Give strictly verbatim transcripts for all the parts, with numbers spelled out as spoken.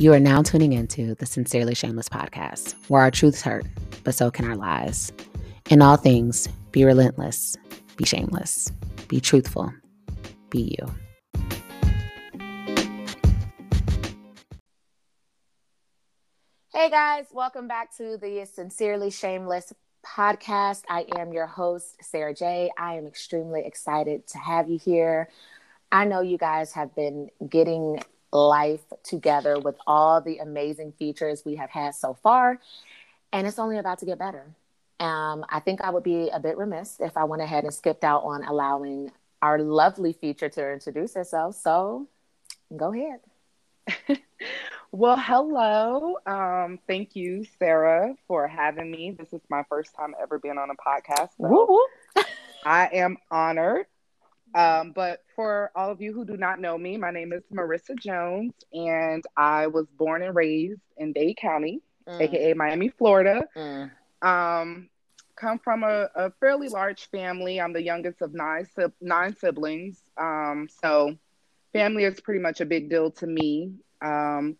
You are now tuning into the Sincerely Shameless Podcast, where our truths hurt, but so can our lies. In all things, be relentless, be shameless, be truthful, be you. Hey guys, welcome back to the Sincerely Shameless Podcast. I am your host, Sarah J. I am extremely excited to have you here. I know you guys have been getting life together with all the amazing features we have had so far, and it's only about to get better. Um, I think I would be a bit remiss if I went ahead and skipped out on allowing our lovely feature to introduce herself. So go ahead. Well, hello. Um, thank you, Sarah, for having me. This is my first time ever being on a podcast. So I am honored. Um, but for all of you who do not know me, my name is Marissa Jones, and I was born and raised in Dade County, mm. a k a. Miami, Florida. Mm. Um, come from a, a fairly large family. I'm the youngest of nine, nine siblings. Um, so family is pretty much a big deal to me. Um,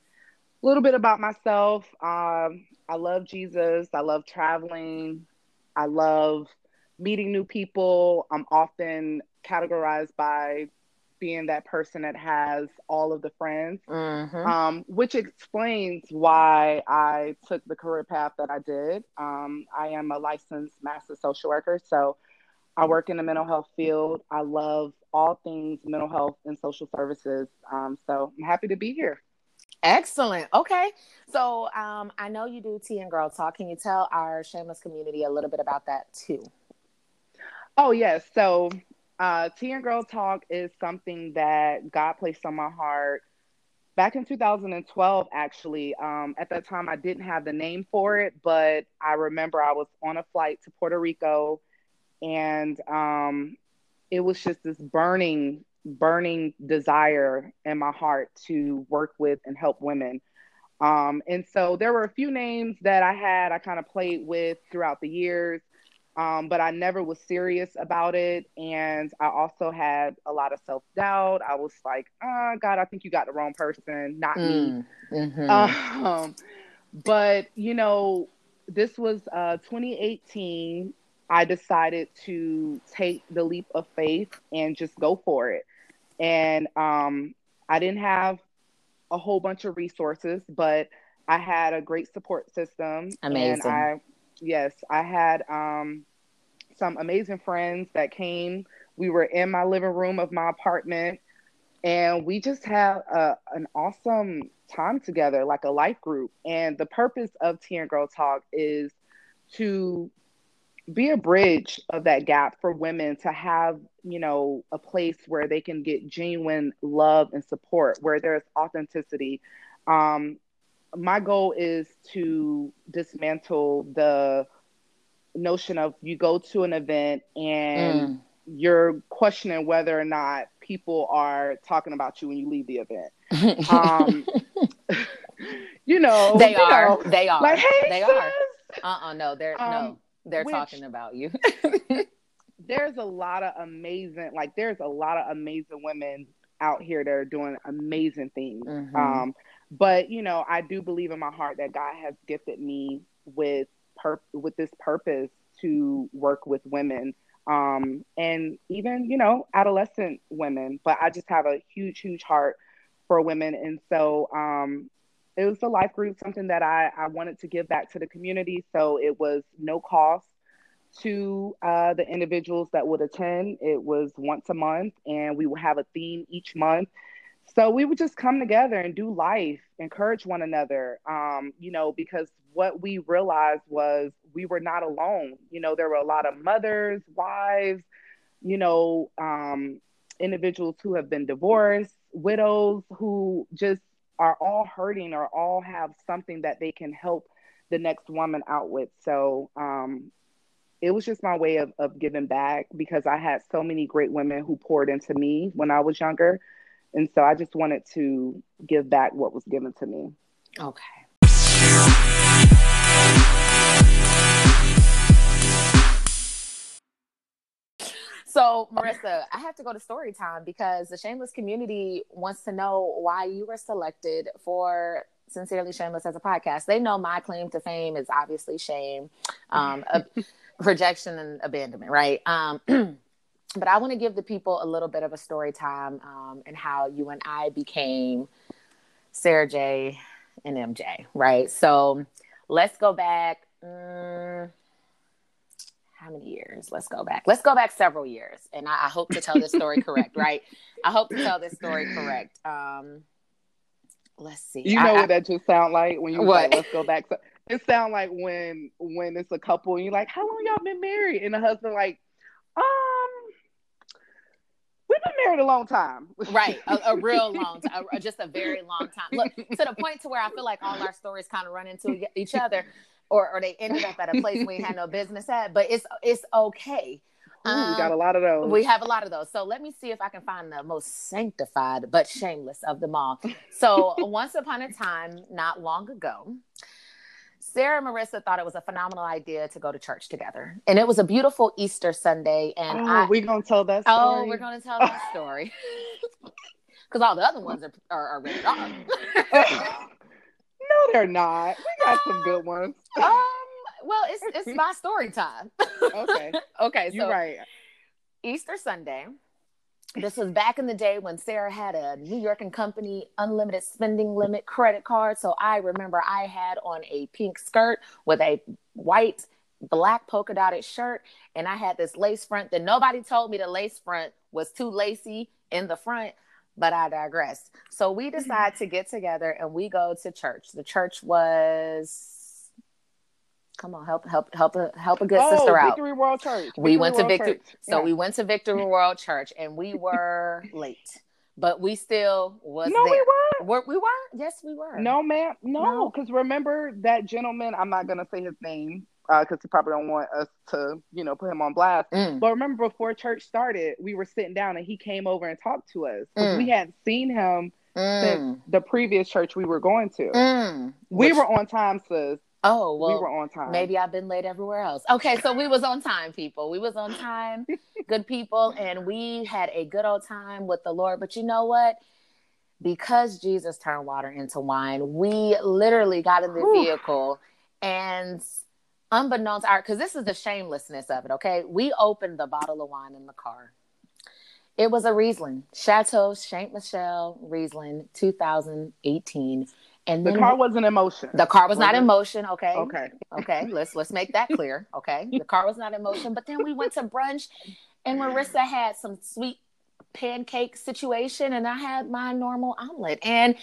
a little bit about myself. Um, I love Jesus. I love traveling. I love meeting new people. I'm often categorized by being that person that has all of the friends, mm-hmm. um, which explains why I took the career path that I did. Um, I am a licensed master social worker, so I work in the mental health field. I love all things mental health and social services, um, so I'm happy to be here. Excellent. Okay. So um, I know you do Tea and Girl Talk. Can you tell our shameless community a little bit about that too? Oh, yes. So uh, Tea and Girl Talk is something that God placed on my heart back in two thousand twelve, actually. Um, at that time, I didn't have the name for it, but I remember I was on a flight to Puerto Rico, and um, it was just this burning burning desire in my heart to work with and help women. Um, and so there were a few names that I had, I kind of played with throughout the years, um, but I never was serious about it. And I also had a lot of self-doubt. I was like, oh, God, I think you got the wrong person, not mm. me. Mm-hmm. Um, but, you know, this was uh, twenty eighteen. I decided to take the leap of faith and just go for it. And um, I didn't have a whole bunch of resources, but I had a great support system. Amazing. And I, yes, I had um, some amazing friends that came. We were in my living room of my apartment, and we just had a, an awesome time together, like a life group. And the purpose of Tea and Girl Talk is to be a bridge of that gap for women to have, you know, a place where they can get genuine love and support, where there's authenticity. Um, my goal is to dismantle the notion of you go to an event and mm. you're questioning whether or not people are talking about you when you leave the event. Um, you know, they, they are, know, they are, like, hey, they sis. Are. Uh-uh, no, they're um, no. They're Which, talking about you. There's a lot of amazing, like there's a lot of amazing women out here that are doing amazing things. Mm-hmm. Um, but, you know, I do believe in my heart that God has gifted me with pur- with this purpose to work with women, um, and even, you know, adolescent women. But I just have a huge, huge heart for women. And so um it was a life group, something that I, I wanted to give back to the community. So it was no cost to uh, the individuals that would attend. It was once a month, and we would have a theme each month. So we would just come together and do life, encourage one another, um, you know, because what we realized was we were not alone. You know, there were a lot of mothers, wives, you know, um, individuals who have been divorced, widows who just are all hurting or all have something that they can help the next woman out with. So um, it was just my way of, of giving back, because I had so many great women who poured into me when I was younger. And so I just wanted to give back what was given to me. Okay. So, Marissa, I have to go to story time because the Shameless community wants to know why you were selected for Sincerely Shameless as a podcast, they know my claim to fame is obviously shame, um, ab- rejection, and abandonment, right? Um, but I want to give the people a little bit of a story time um, and how you and I became Sarah J and M J, right? So let's go back. Um, how many years? Let's go back. Let's go back several years. And I, I hope to tell this story correct, right? I hope to tell this story correct. Um, let's see. You know I, what I, that just sound like when you what? Like, let's go back. So it sound like when, when it's a couple and you're like, how long y'all been married? And the husband like, um, we've been married a long time. Right. A, a real long time. A, just a very long time. Look, to the point to where I feel like all our stories kind of run into each other. Or, or they ended up at a place we had no business at, but it's it's okay. Ooh, um, we got a lot of those. We have a lot of those. So let me see if I can find the most sanctified but shameless of them all. So once upon a time, not long ago, Sarah and Marissa thought it was a phenomenal idea to go to church together. And it was a beautiful Easter Sunday. And oh, I, we're going to tell that story. Oh, we're going to tell that story. Because all the other ones are, are, are rated R. No, they're not. We got some good ones. Um, well, it's it's my story time. Okay. Okay. So you're right. Easter Sunday. This was back in the day when Sarah had a New York and Company unlimited spending limit credit card. So I remember I had on a pink skirt with a white, black polka dotted shirt. And I had this lace front that nobody told me the lace front was too lacy in the front. But I digress. So we decide to get together and we go to church. The church was, come on, help, help, help, a, help a good oh, sister out. Victory World Church. We Victory went World to Victory. Church. So yeah. we went to Victory World Church and we were late, but we still was no, there. No, we were. were. We were? Yes, we were. No, ma'am. No, because no. remember that gentleman, I'm not going to say his name because uh, he probably don't want us to, you know, put him on blast. Mm. But remember, before church started, we were sitting down and he came over and talked to us. Mm. We hadn't seen him mm. since the previous church we were going to. Mm. We Which... were on time, sis. Oh, well, we were on time. Maybe I've been late everywhere else. Okay, so we was on time, people. We was on time, good people. And we had a good old time with the Lord. But you know what? Because Jesus turned water into wine, we literally got in the Ooh. vehicle and... unbeknownst to our, because this is the shamelessness of it, okay? We opened the bottle of wine in the car. It was a Riesling, Chateau Saint Michelle Riesling, two thousand eighteen. And the car wasn't in motion. The car was not in motion, okay? Okay. Okay, let's let's make that clear, okay? The car was not in motion, but then we went to brunch, and Marissa had some sweet pancake situation, and I had my normal omelet, and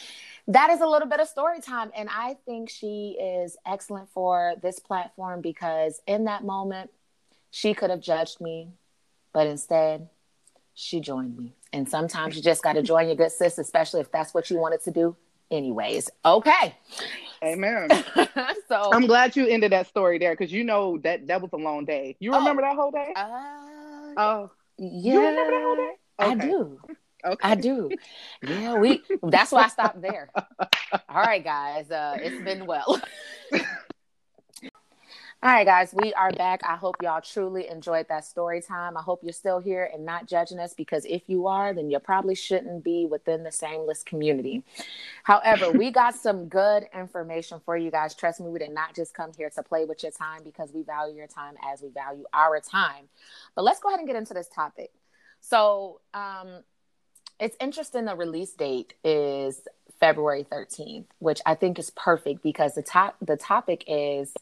that is a little bit of story time. And I think she is excellent for this platform because in that moment, she could have judged me, but instead she joined me. And sometimes you just got to join your good sis, especially if that's what you wanted to do anyways. Okay. Amen. So I'm glad you ended that story there. Cause you know, that, that was a long day. You remember oh, that whole day? Uh, oh, yeah. You remember that whole day? Okay. I do. Okay. I do. Yeah, we. That's why I stopped there. All right, guys. Uh, it's been well. All right, guys. We are back. I hope y'all truly enjoyed that story time. I hope you're still here and not judging us, because if you are, then you probably shouldn't be within the shameless community. However, we got some good information for you guys. Trust me, we did not just come here to play with your time, because we value your time as we value our time. But let's go ahead and get into this topic. So, um, it's interesting. The release date is February thirteenth, which I think is perfect because the top, the topic is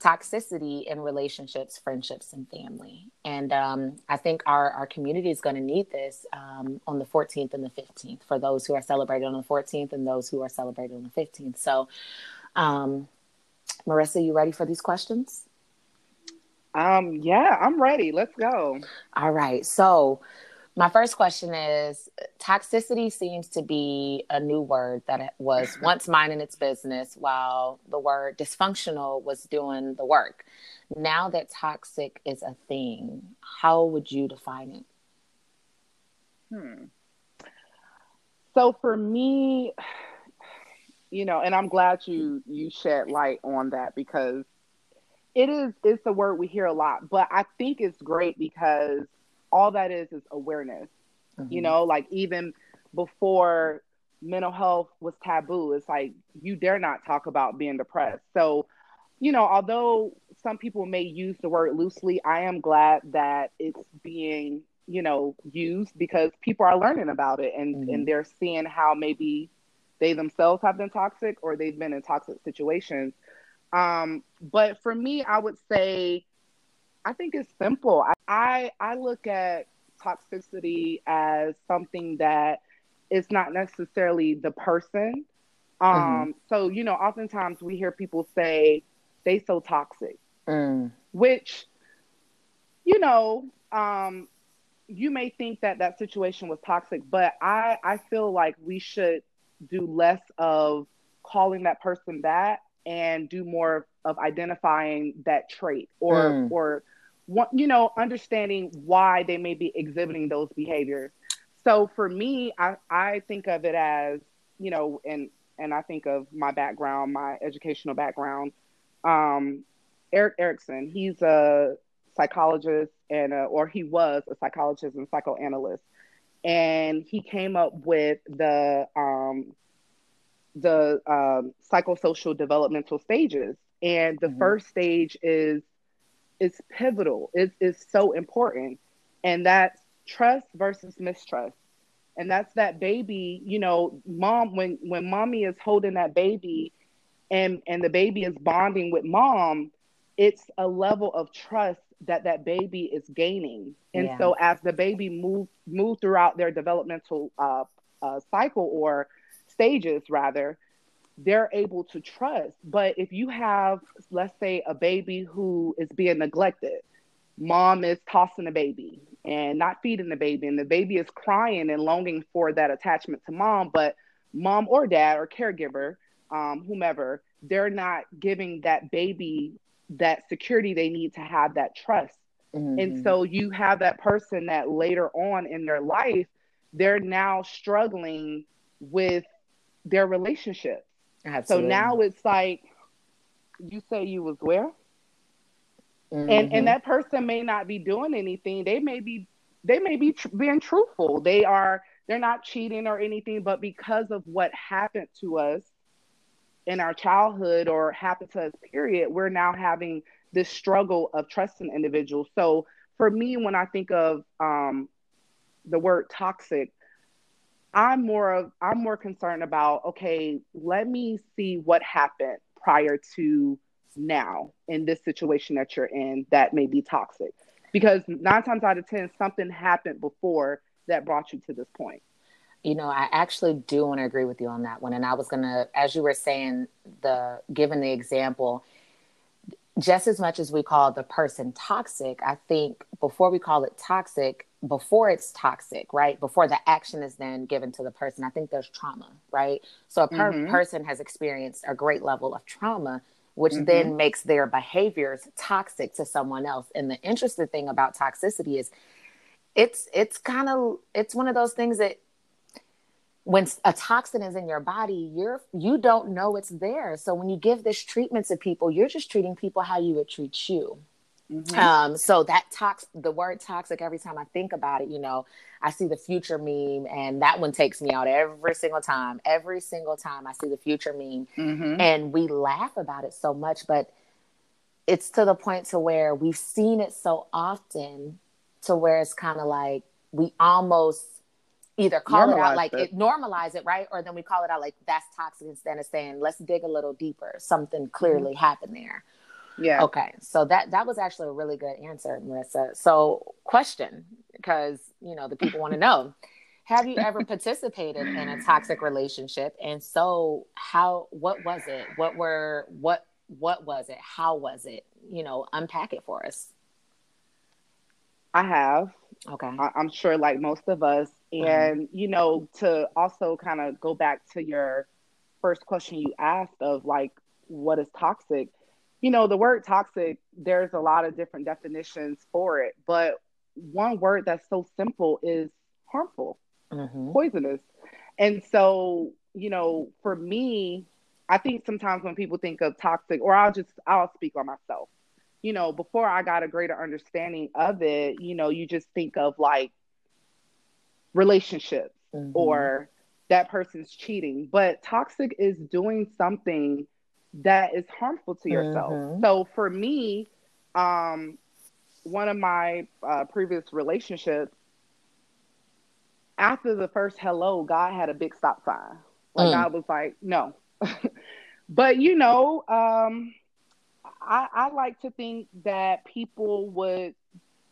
toxicity in relationships, friendships, and family. And, um, I think our, our community is going to need this, um, on the fourteenth and the fifteenth for those who are celebrating on the fourteenth and those who are celebrating on the fifteenth. So, um, Marissa, you ready for these questions? Um, yeah, I'm ready. Let's go. All right. So my first question is, toxicity seems to be a new word that it was once minding its business while the word dysfunctional was doing the work. Now that toxic is a thing, how would you define it? Hmm. So for me, you know, and I'm glad you, you shed light on that, because It is, it's a word we hear a lot, but I think it's great because all that is is awareness, mm-hmm. you know, like even before mental health was taboo. It's like, you dare not talk about being depressed. So, you know, although some people may use the word loosely, I am glad that it's being, you know, used, because people are learning about it, and, mm-hmm. and they're seeing how maybe they themselves have been toxic, or they've been in toxic situations. Um, but for me, I would say, I think it's simple. I, I, I look at toxicity as something that is not necessarily the person. Um, mm-hmm. So, you know, oftentimes we hear people say, they so toxic, mm. which, you know, um, you may think that that situation was toxic, but I, I feel like we should do less of calling that person that, and do more of identifying that trait, or, mm. or, you know, understanding why they may be exhibiting those behaviors. So for me, I, I think of it as, you know, and, and I think of my background, my educational background. Um, Eric Erickson, he's a psychologist and, a, or he was a psychologist and psychoanalyst. And he came up with the, um, the um, psychosocial developmental stages. And the mm-hmm. first stage is, is pivotal. It is so important. And that's trust versus mistrust. And that's that baby, you know, mom, when, when mommy is holding that baby, and, and the baby is bonding with mom, it's a level of trust that that baby is gaining. And yeah. so as the baby move, move throughout their developmental uh, uh, cycle, or stages rather, they're able to trust. But if you have, let's say, a baby who is being neglected, mom is tossing the baby and not feeding the baby, and the baby is crying and longing for that attachment to mom, but mom or dad or caregiver, um, whomever, they're not giving that baby that security they need to have that trust. Mm-hmm. And so you have that person that later on in their life, they're now struggling with their relationship. Absolutely. So now it's like, you say you was where? Mm-hmm. And and that person may not be doing anything. They may be, they may be tr- being truthful. They are, they're not cheating or anything, but because of what happened to us in our childhood, or happened to us, period, we're now having this struggle of trusting individuals. So for me, when I think of um, the word toxic, I'm more of, I'm more concerned about, okay, let me see what happened prior to now in this situation that you're in that may be toxic, because nine times out of ten, something happened before that brought you to this point. You know, I actually do want to agree with you on that one. And I was going to, as you were saying, the given the example, just as much as we call the person toxic, I think before we call it toxic, before it's toxic, right? Before the action is then given to the person, I think there's trauma, right? So a per- mm-hmm. person has experienced a great level of trauma, which mm-hmm. then makes their behaviors toxic to someone else. And the interesting thing about toxicity is it's, it's kind of, it's one of those things that, when a toxin is in your body, you're, you don't know it's there. So when you give this treatment to people, you're just treating people how you would treat you. Mm-hmm. Um, so that tox, the word toxic, every time I think about it, you know, I see the future meme, and that one takes me out every single time, every single time I see the future meme, mm-hmm. and we laugh about it so much, but it's to the point to where we've seen it so often to where it's kind of like, we almost either call normalize it out, like it. it normalize it, right? Or then we call it out like that's toxic instead of saying, let's dig a little deeper. Something clearly mm-hmm. happened there. Yeah. Okay. So that, that was actually a really good answer, Marissa. So question, because, you know, the people want to know, have you ever participated in a toxic relationship? And so how, what was it? What were, what, what was it? How was it? You know, unpack it for us. I have. Okay. I, I'm sure like most of us. And, you know, to also kind of go back to your first question you asked of like, what is toxic? You know, the word toxic, there's a lot of different definitions for it. But one word that's so simple is harmful, mm-hmm. poisonous. And so, you know, for me, I think sometimes when people think of toxic, or I'll just, I'll speak on myself. You know, before I got a greater understanding of it, you know, you just think of like, relationships mm-hmm. or that person's cheating. But toxic is doing something that is harmful to yourself. Mm-hmm. So for me, um, one of my uh, previous relationships, after the first hello, God had a big stop sign. Like, mm. I was like, no. But, you know, um, I, I like to think that people would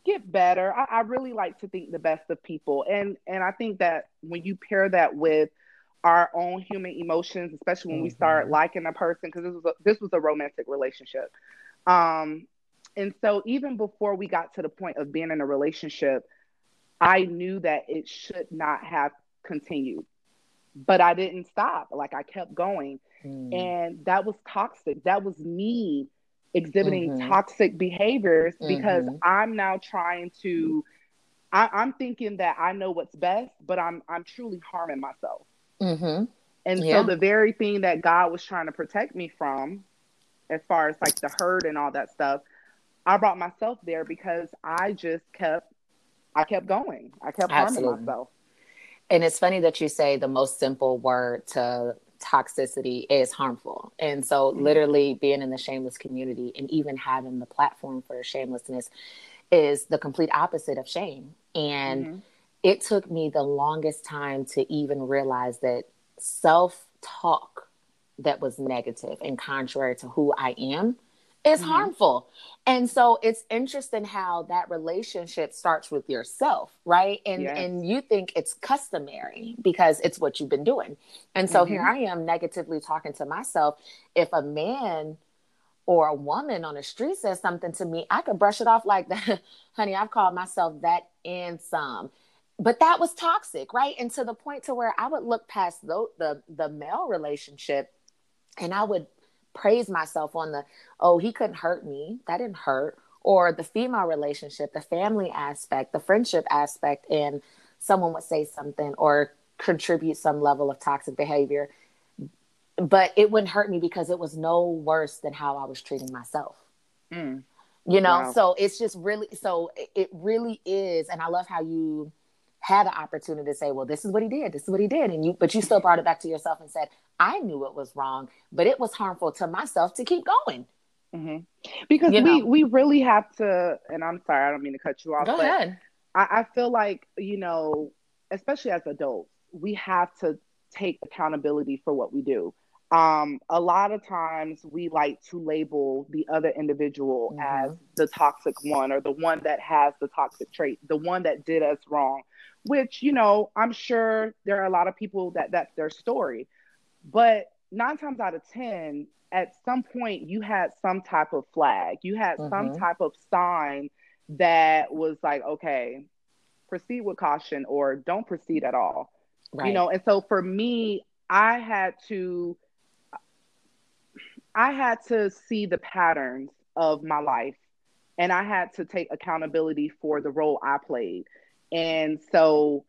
get better. I, I really like to think the best of people. And, and I think that when you pair that with our own human emotions, especially when mm-hmm. we start liking a person, because this was a, this was a romantic relationship. Um, and so even before we got to the point of being in a relationship, I knew that it should not have continued, but I didn't stop. Like, I kept going. Mm. And that was toxic. That was me exhibiting mm-hmm. toxic behaviors, because mm-hmm. I'm now trying to, I, I'm thinking that I know what's best, but I'm, I'm truly harming myself. Mm-hmm. And yeah. so the very thing that God was trying to protect me from, as far as like the hurt and all that stuff, I brought myself there because I just kept, I kept going. I kept Absolutely. harming myself. And it's funny that you say the most simple word to toxicity is harmful. And so literally being in the shameless community and even having the platform for shamelessness is the complete opposite of shame. And mm-hmm. it took me the longest time to even realize that self-talk that was negative and contrary to who I am is mm-hmm. harmful. And so it's interesting how that relationship starts with yourself, right? And yes. and you think it's customary because it's what you've been doing. And so mm-hmm. here I am negatively talking to myself. If a man or a woman on the street says something to me, I could brush it off like, honey, I've called myself that and some. But that was toxic, right? And to the point to where I would look past the the, the male relationship and I would praise myself on the, oh, he couldn't hurt me. That didn't hurt. Or the female relationship, the family aspect, the friendship aspect, and someone would say something or contribute some level of toxic behavior, but it wouldn't hurt me because it was no worse than how I was treating myself. Mm. You know, wow. so it's just really, so it really is. And I love how you had the opportunity to say, well, this is what he did. This is what he did. And you, but you still brought it back to yourself and said, I knew it was wrong, but it was harmful to myself to keep going. Mm-hmm. Because you we, know? we really have to, and I'm sorry, I don't mean to cut you off. Go but ahead. I, I feel like, you know, especially as adults, we have to take accountability for what we do. Um, a lot of times we like to label the other individual mm-hmm. as the toxic one, or the one that has the toxic trait, the one that did us wrong, which, you know, I'm sure there are a lot of people that that's their story. But nine times out of ten, at some point you had some type of flag, you had mm-hmm. some type of sign that was like, okay, proceed with caution or don't proceed at all. Right. You know? And so for me, I had to, I had to see the patterns of my life, and I had to take accountability for the role I played. And so,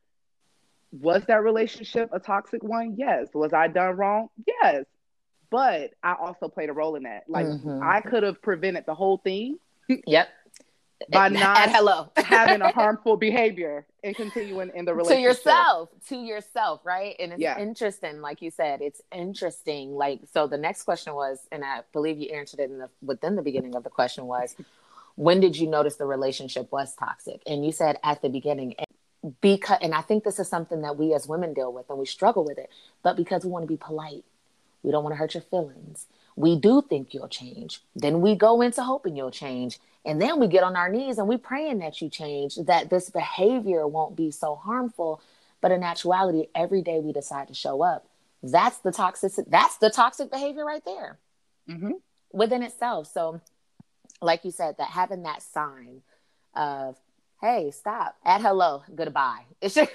was that relationship a toxic one? Yes. Was I done wrong? Yes. But I also played a role in that. Like, mm-hmm. I could have prevented the whole thing. Yep. By not hello. having a harmful behavior and continuing in the relationship. To yourself. To yourself, right? And it's yeah. interesting, like you said, it's interesting. Like, so the next question was, and I believe you answered it in the, within the beginning of the question was, when did you notice the relationship was toxic? And you said at the beginning. Because, and I think this is something that we as women deal with and we struggle with it, but because we want to be polite, we don't want to hurt your feelings. We do think you'll change. Then we go into hoping you'll change. And then we get on our knees and we praying that you change, that this behavior won't be so harmful. But in actuality, every day we decide to show up. That's the toxic, that's the toxic behavior right there mm-hmm. within itself. So like you said, that having that sign of, hey, stop at hello, goodbye. It's just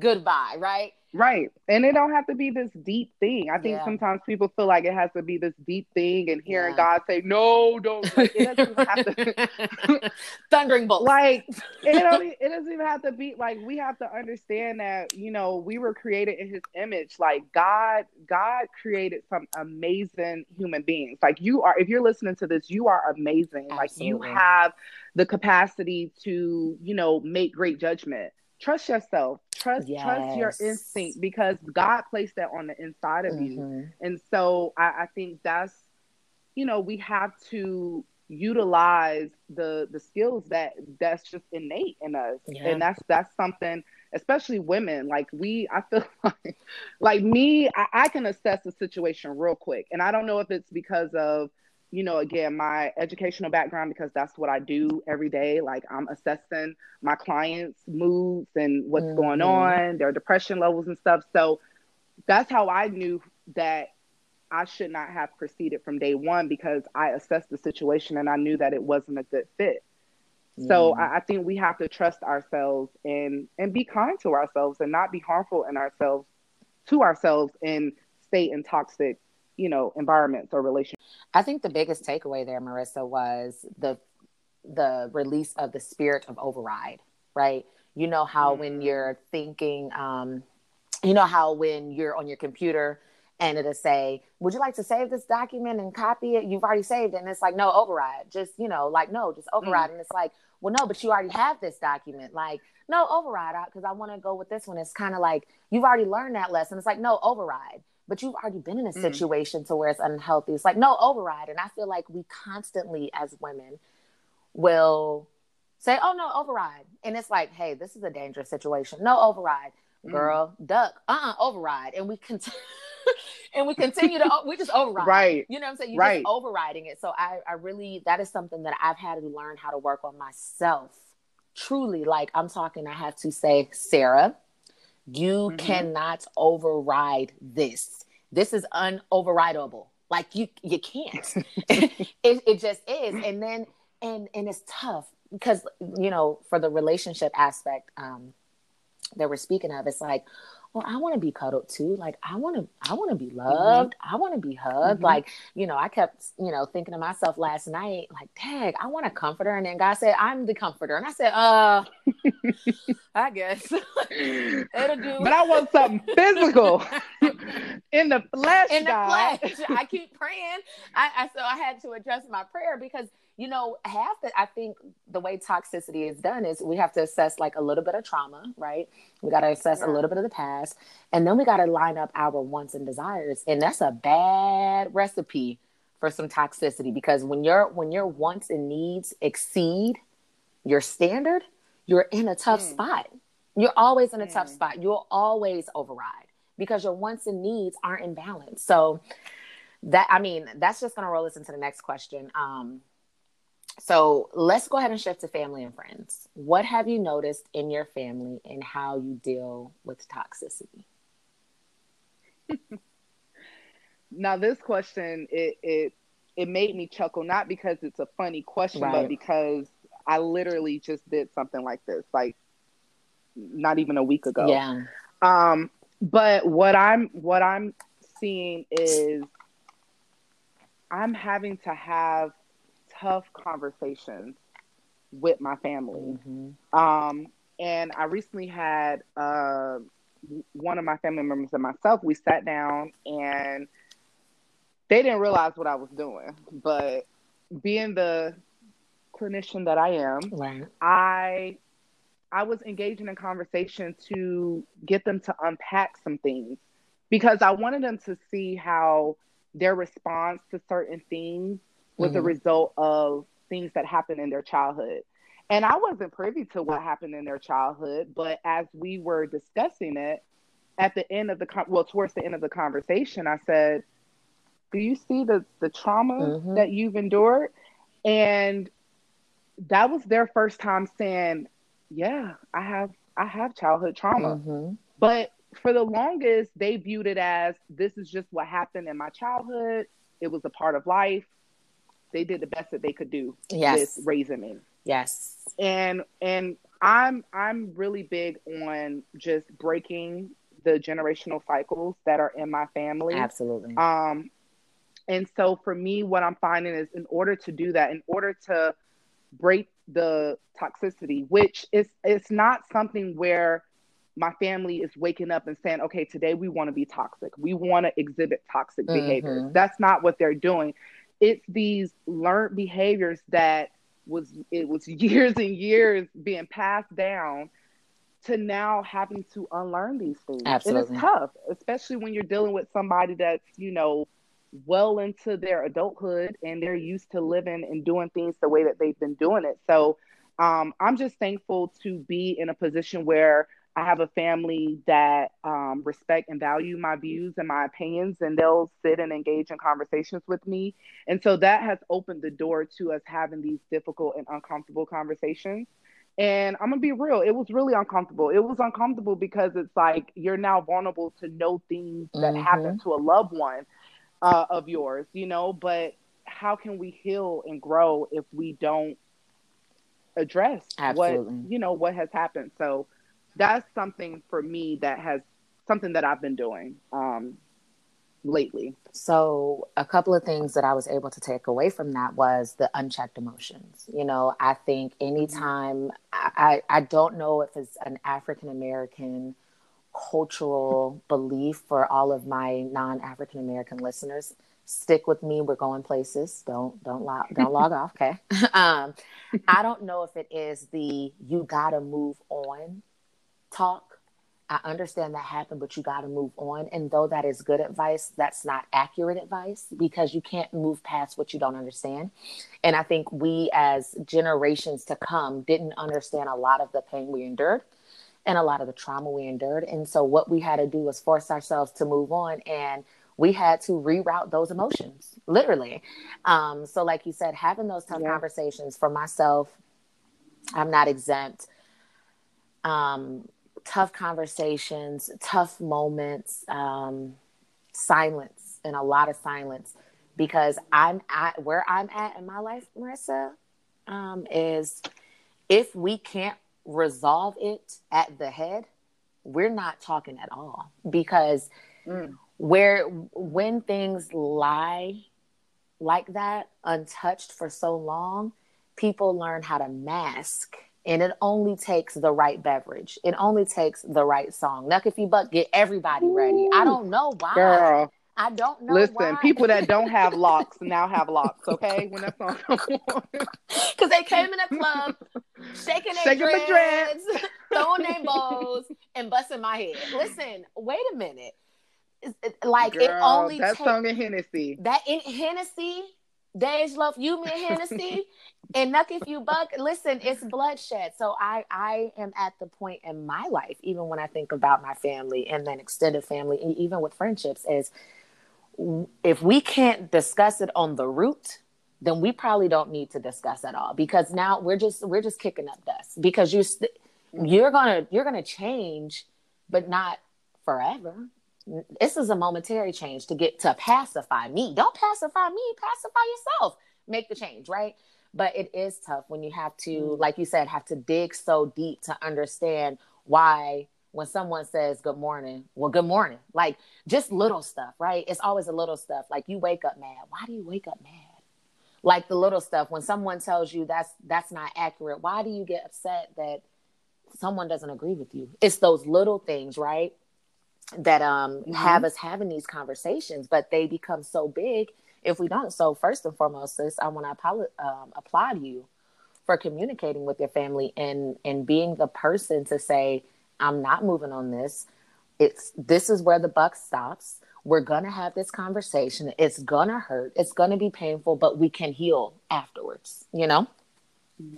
goodbye, right? Right. And it don't have to be this deep thing. I think yeah. sometimes people feel like it has to be this deep thing and hearing yeah. God say, no, don't. Like, it doesn't have to. Thundering bolts. Like, it, don't, it doesn't even have to be like, we have to understand that, you know, we were created in his image. Like God, God created some amazing human beings. Like you are, if you're listening to this, you are amazing. Absolutely. Like you have the capacity to, you know, make great judgment. trust yourself. Trust, yes. trust your instinct, because God placed that on the inside of mm-hmm. you. And so I, I think that's, you know, we have to utilize the the skills that that's just innate in us. Yeah. And that's that's something, especially women, like we, I feel like, like me, I, I can assess a situation real quick. And I don't know if it's because of, you know, again, my educational background, because that's what I do every day. Like, I'm assessing my clients' moods and what's mm-hmm. going on, their depression levels and stuff. So that's how I knew that I should not have proceeded from day one, because I assessed the situation and I knew that it wasn't a good fit. Mm-hmm. So I, I think we have to trust ourselves and, and be kind to ourselves and not be harmful in ourselves to ourselves and stay in toxic, you know, environments or relationships. I think the biggest takeaway there, Marissa, was the the release of the spirit of override, right? You know how mm-hmm. when you're thinking, um, you know how when you're on your computer and it'll say, would you like to save this document and copy it? You've already saved it. And it's like, no, override. Just, you know, like, no, just override. Mm-hmm. And it's like, well, no, but you already have this document. Like, no, override, because I want to go with this one. It's kind of like, you've already learned that lesson. It's like, no, override. But you've already been in a situation mm. to where it's unhealthy. It's like, no, override. And I feel like we constantly as women will say, oh, no, override. And it's like, hey, this is a dangerous situation. No, override. Girl, mm. duck, uh-uh, override. And we continue, and we continue to, we just override. Right. You know what I'm saying? You're right. just overriding it. So I, I really, that is something that I've had to learn how to work on myself. Truly, like I'm talking, I have to say, Sarah, you mm-hmm. cannot override this. This is unoverrideable. Like you, you can't. it, it just is. And then, and and it's tough because, you know, for the relationship aspect um, that we're speaking of, it's like, well, I want to be cuddled too. Like I want to, I want to be loved. Mm-hmm. I want to be hugged. Mm-hmm. Like, you know, I kept, you know, thinking to myself last night, like, dang, I want a comforter. And then God said, I'm the comforter. And I said, uh, I guess it'll do. But I want something physical in the flesh. In God. the flesh. I keep praying. I, I, so I had to adjust my prayer because, you know, half the, I think the way toxicity is done is we have to assess like a little bit of trauma, right? We got to assess yeah. a little bit of the past, and then we got to line up our wants and desires. And that's a bad recipe for some toxicity, because when your when your wants and needs exceed your standard, you're in a tough mm. spot. You're always in a mm. tough spot. You'll always override because your wants and needs aren't in balance. So that, I mean, that's just going to roll us into the next question. Um, So let's go ahead and shift to family and friends. What have you noticed in your family and how you deal with toxicity? Now, this question, it, it it made me chuckle, not because it's a funny question, right. but because I literally just did something like this, like not even a week ago. Yeah. Um, but what I'm what I'm seeing is I'm having to have tough conversations with my family. Mm-hmm. Um, and I recently had uh, one of my family members and myself, we sat down and they didn't realize what I was doing. But being the clinician that I am, right. I I was engaging in conversation to get them to unpack some things, because I wanted them to see how their response to certain things was mm-hmm. a result of things that happened in their childhood. And I wasn't privy to what happened in their childhood, but as we were discussing it at the end of the, con- well, towards the end of the conversation, I said, do you see the, the trauma mm-hmm. that you've endured? And that was their first time saying, yeah, I have, I have childhood trauma, mm-hmm. but for the longest they viewed it as, this is just what happened in my childhood. It was a part of life. They did the best that they could do yes. with raising me. Yes. And and I'm I'm really big on just breaking the generational cycles that are in my family. Absolutely. Um, and so for me, what I'm finding is in order to do that, in order to break the toxicity, which is it's not something where my family is waking up and saying, okay, today we want to be toxic. We want to exhibit toxic mm-hmm. behaviors. That's not what they're doing. It's these learned behaviors that was, it was years and years being passed down to now having to unlearn these things. Absolutely. And it's tough, especially when you're dealing with somebody that's, you know, well into their adulthood and they're used to living and doing things the way that they've been doing it. So um, I'm just thankful to be in a position where I have a family that um, respect and value my views and my opinions, and they'll sit and engage in conversations with me. And so that has opened the door to us having these difficult and uncomfortable conversations. And I'm going to be real. It was really uncomfortable. It was uncomfortable because it's like, you're now vulnerable to know things that mm-hmm. happen to a loved one uh, of yours, you know, but how can we heal and grow if we don't address Absolutely. what, you know, what has happened? So that's something for me that has something that I've been doing um, lately. So a couple of things that I was able to take away from that was the unchecked emotions. You know, I think anytime I, I don't know if it's an African-American cultural belief for all of my non-African-American listeners, stick with me. We're going places. Don't, don't log, don't log off. Okay. Um, I don't know if it is the, you gotta move on talk. I understand that happened, but you got to move on. And though that is good advice, that's not accurate advice, because you can't move past what you don't understand. And I think we as generations to come didn't understand a lot of the pain we endured and a lot of the trauma we endured. And so what we had to do was force ourselves to move on, and we had to reroute those emotions, literally. Um, so like you said, having those tough yeah. conversations. For myself, I'm not exempt. Um, Tough conversations, tough moments, um, silence, and a lot of silence, because I'm at where I'm at in my life, Marissa, um, is if we can't resolve it at the head, we're not talking at all, because mm. where, when things lie like that untouched for so long, people learn how to mask. And it only takes the right beverage. It only takes the right song. Nuck if you buck, get everybody ready. I don't know why. Girl, I don't know listen, why. Listen, people that don't have locks now have locks, okay? When that song comes on. Because they came in a club, shaking their dreads, dreads, throwing their bows, and busting my head. Listen, wait a minute. Like, girl, it only takes... that song in Hennessy. That in Hennessy... Days love you, me and Hennessy, and Nuck if you buck. Listen, it's bloodshed. So I, I am at the point in my life, even when I think about my family and then extended family, and even with friendships, is if we can't discuss it on the root, then we probably don't need to discuss at all, because now we're just we're just kicking up dust, because you st- you're gonna you're gonna change, but not forever. This is a momentary change to get to pacify me. Don't pacify me, pacify yourself. Make the change, right? But it is tough when you have to, like you said, have to dig so deep to understand why when someone says good morning, well, good morning. Like, just little stuff, right? It's always the little stuff. Like, you wake up mad. Why do you wake up mad? Like, the little stuff. When someone tells you that's that's not accurate, why do you get upset that someone doesn't agree with you? It's those little things, right? that um mm-hmm. have us having these conversations, but they become so big if we don't. So first and foremost, sis, I want to um, applaud you for communicating with your family and and being the person to say, I'm not moving on this. It's this is where the buck stops. We're gonna have this conversation. It's gonna hurt. It's gonna be painful, but we can heal afterwards, you know? Mm-hmm.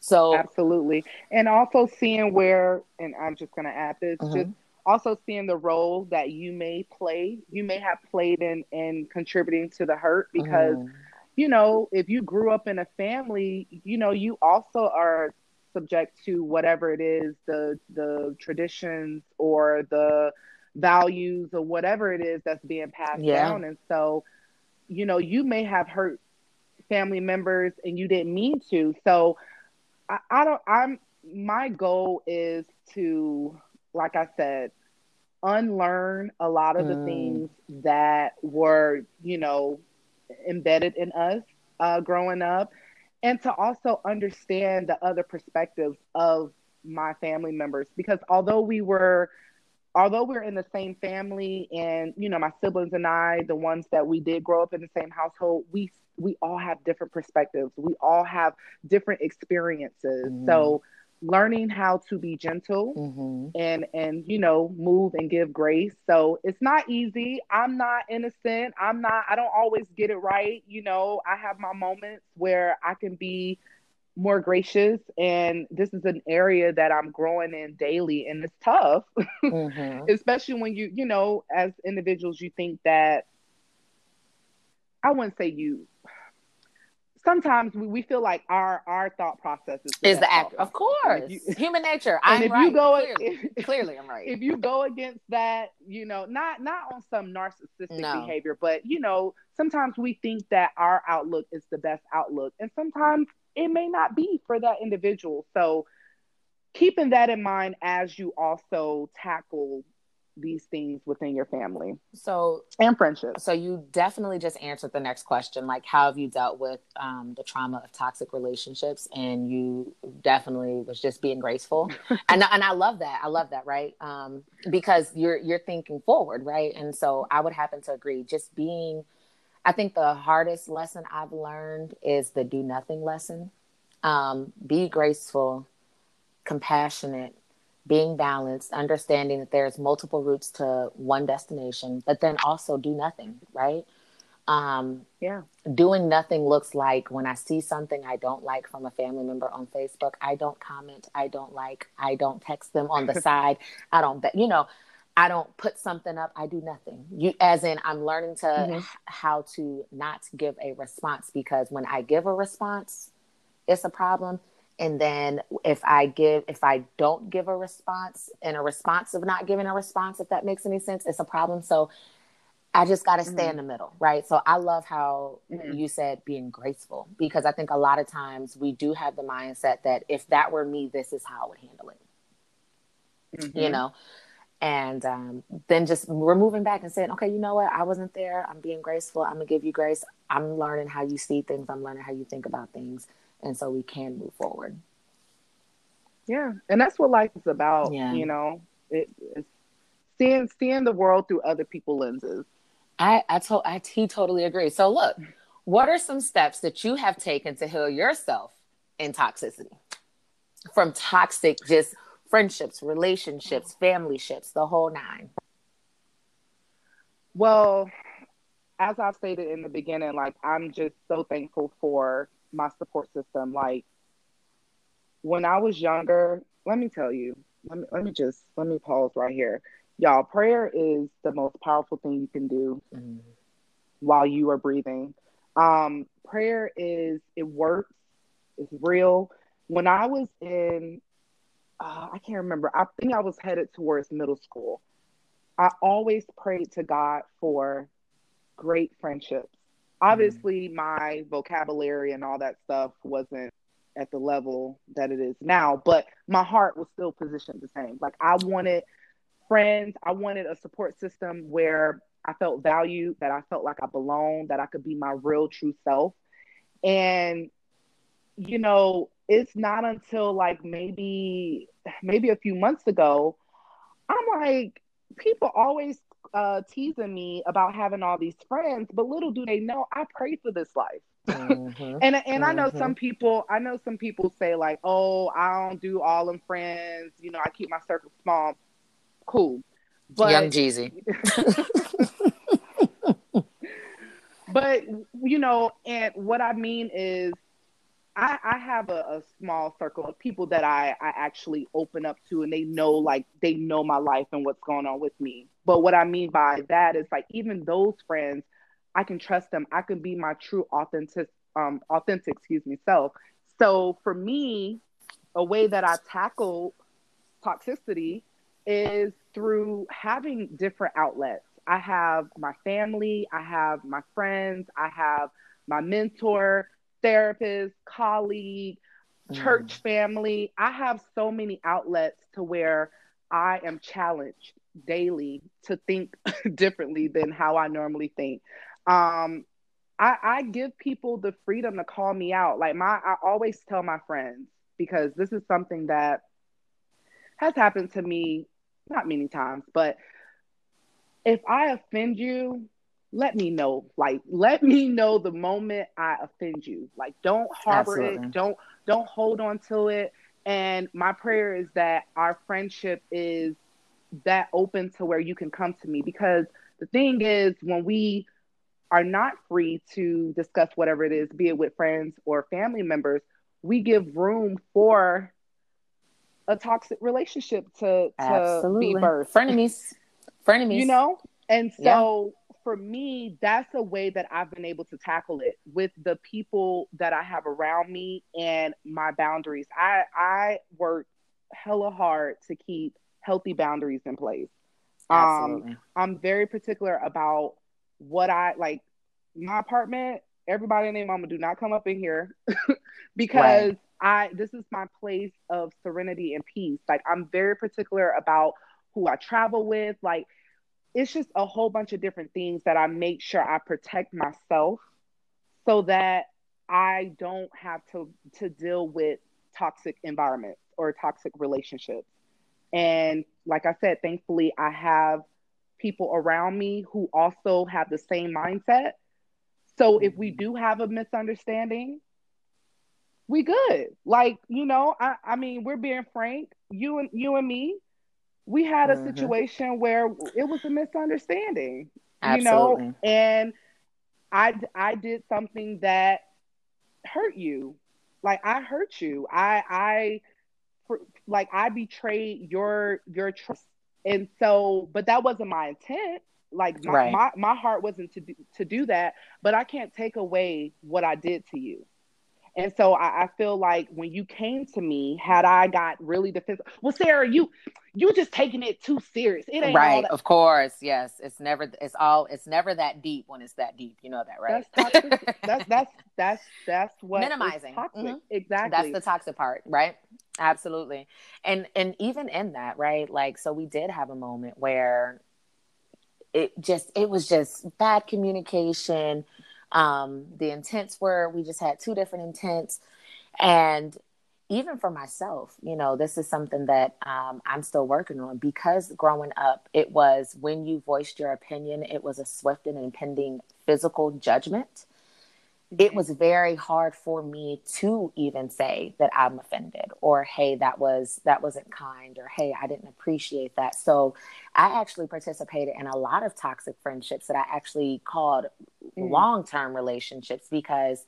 So absolutely. And also seeing where, and I'm just gonna add this, mm-hmm. just also seeing the role that you may play, you may have played in, in contributing to the hurt, because, mm. you know, if you grew up in a family, you know, you also are subject to whatever it is, the, the traditions or the values or whatever it is that's being passed yeah. down. And so, you know, you may have hurt family members and you didn't mean to. So I, I don't, I'm, my goal is to, like I said, unlearn a lot of the mm. things that were, you know, embedded in us uh, growing up, and to also understand the other perspectives of my family members. Because although we were, although we're in the same family, and, you know, my siblings and I, the ones that we did grow up in the same household, we, we all have different perspectives. We all have different experiences. Mm. So learning how to be gentle mm-hmm. and, and, you know, move and give grace. So it's not easy. I'm not innocent. I'm not, I don't always get it right. You know, I have my moments where I can be more gracious, and this is an area that I'm growing in daily, and it's tough, mm-hmm. especially when you, you know, as individuals, you think that, I wouldn't say you, sometimes we, we feel like our, our thought process is, is the act. Of course. You, human nature. I'm if right. You go, clearly. If, clearly I'm right. If you go against that, you know, not, not on some narcissistic no. behavior, but you know, sometimes we think that our outlook is the best outlook, and sometimes it may not be for that individual. So keeping that in mind as you also tackle these things within your family so and friendships. So you definitely just answered the next question, like how have you dealt with um, the trauma of toxic relationships? And you definitely was just being graceful. and and I love that. I love that. Right. Um, because you're, you're thinking forward. Right. And so I would happen to agree, just being, I think the hardest lesson I've learned is the do nothing lesson. Um, be graceful, compassionate, being balanced, understanding that there's multiple routes to one destination, but then also do nothing, right? Um, yeah. Doing nothing looks like when I see something I don't like from a family member on Facebook, I don't comment, I don't like, I don't text them on the side, I don't, you know, I don't put something up, I do nothing. You, as in, I'm learning to mm-hmm. h- how to not give a response, because when I give a response, it's a problem. And then if I give, if I don't give a response, and a response of not giving a response, if that makes any sense, it's a problem. So I just got to stay mm-hmm. in the middle. Right. So I love how mm-hmm. you said being graceful, because I think a lot of times we do have the mindset that if that were me, this is how I would handle it, mm-hmm. you know, and um, then just removing back and saying, okay, you know what? I wasn't there. I'm being graceful. I'm gonna give you grace. I'm learning how you see things. I'm learning how you think about things. And so we can move forward. Yeah. And that's what life is about, yeah. you know, it, it's seeing, seeing the world through other people's lenses. I, I, to- I t- totally agree. So look, what are some steps that you have taken to heal yourself in toxicity? From toxic, just friendships, relationships, family ships, the whole nine. Well, as I've stated in the beginning, like, I'm just so thankful for my support system. Like, when I was younger, let me tell you, let me, let me just, let me pause right here. Y'all, prayer is the most powerful thing you can do mm. while you are breathing. Um, prayer is, it works. It's real. When I was in, uh, I can't remember, I think I was headed towards middle school. I always prayed to God for great friendships. Obviously, my vocabulary and all that stuff wasn't at the level that it is now, but my heart was still positioned the same. Like, I wanted friends. I wanted a support system where I felt valued, that I felt like I belonged, that I could be my real, true self. And, you know, it's not until like maybe, maybe a few months ago, I'm like, people always Uh, teasing me about having all these friends, but little do they know I pray for this life. Mm-hmm. and and mm-hmm. I know some people I know some people say like, oh, I don't do all them friends, you know, I keep my circle small. Cool. But Young Jeezy. But you know, and what I mean is I, I have a, a small circle of people that I, I actually open up to, and they know, like, they know my life and what's going on with me. But what I mean by that is, like, even those friends, I can trust them. I can be my true authentic, um, authentic, excuse me, self. So for me, a way that I tackle toxicity is through having different outlets. I have my family, I have my friends, I have my mentor, therapist, colleague, church mm. family. I have so many outlets to where I am challenged daily to think differently than how I normally think. Um, I, I give people the freedom to call me out. Like my, I always tell my friends, because this is something that has happened to me, not many times, but if I offend you, let me know, like, let me know the moment I offend you. Like, don't harbor Absolutely. It. Don't, don't hold on to it. And my prayer is that our friendship is that open to where you can come to me, because the thing is, when we are not free to discuss whatever it is, be it with friends or family members, we give room for a toxic relationship to, to be birthed. Frenemies. Frenemies. You know? And so yeah. for me, that's a way that I've been able to tackle it with the people that I have around me and my boundaries. I, I work hella hard to keep healthy boundaries in place. Absolutely. Um, I'm very particular about what I, like, my apartment, everybody and their mama do not come up in here because right. I, this is my place of serenity and peace. Like, I'm very particular about who I travel with. Like, it's just a whole bunch of different things that I make sure I protect myself so that I don't have to, to deal with toxic environments or toxic relationships. And like I said, thankfully, I have people around me who also have the same mindset. So if we do have a misunderstanding, we good. Like, you know, I, I mean, we're being frank. You and you and me, we had a mm-hmm. situation where it was a misunderstanding, Absolutely. you know, and I, I did something that hurt you. Like, I hurt you. I, I, like, I betrayed your, your trust. And so, but that wasn't my intent. Like, my, right. my, my heart wasn't to do, to do that, but I can't take away what I did to you. And so I, I feel like when you came to me, had I got really defensive, well, Sarah, you, you just taking it too serious. It ain't right. All that- of course. Yes. It's never, it's all, it's never that deep when it's that deep. You know that, right? That's toxic. that's, that's, that's, that's what minimizing. Toxic. Mm-hmm. Exactly. That's the toxic part. Right. Absolutely. And, and even in that, right. Like, so we did have a moment where it just, it was just bad communication. Um, the intents were, we just had two different intents. And even for myself, you know, this is something that um, I'm still working on, because growing up, it was when you voiced your opinion, it was a swift and impending physical judgment. It was very hard for me to even say that I'm offended, or, hey, that was, that wasn't kind, or, hey, I didn't appreciate that. So I actually participated in a lot of toxic friendships that I actually called mm. long-term relationships, because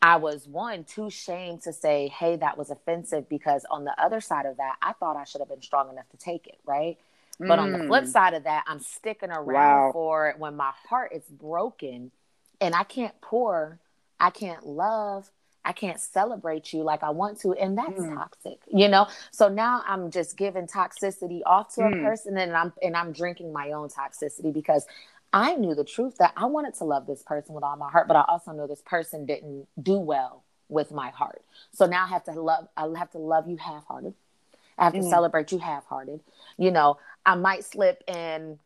I was, one, too shamed to say, hey, that was offensive, because on the other side of that, I thought I should have been strong enough to take it. Right. Mm. But on the flip side of that, I'm sticking around wow. for it when my heart is broken. And I can't pour, I can't love, I can't celebrate you like I want to. And that's mm. toxic, you know? So now I'm just giving toxicity off to mm. a person, and I'm, and I'm drinking my own toxicity, because I knew the truth that I wanted to love this person with all my heart, but I also know this person didn't do well with my heart. So now I have to love, I have to love you half-hearted. I have to mm. celebrate you half-hearted. You know, I might slip and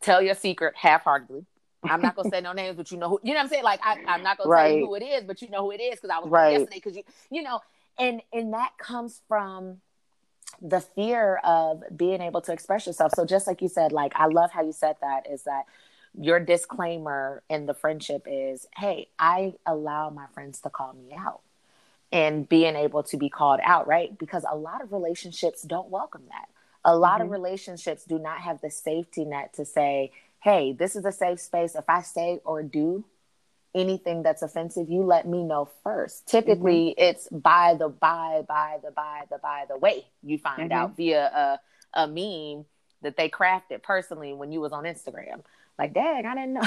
tell your secret half-heartedly. I'm not gonna say no names, but you know who, you know what I'm saying? Like, I, I'm not gonna right. tell you who it is, but you know who it is, because I was right. yesterday, because you, you know, and, and that comes from the fear of being able to express yourself. So just like you said, like, I love how you said that, is that your disclaimer in the friendship is, hey, I allow my friends to call me out, and being able to be called out, right? Because a lot of relationships don't welcome that. A lot mm-hmm. of relationships do not have the safety net to say, hey, this is a safe space. If I say or do anything that's offensive, you let me know first. Typically, mm-hmm. it's by the by, by the by, the by the way you find mm-hmm. out via a, a meme that they crafted personally when you was on Instagram. Like, dang, I didn't know.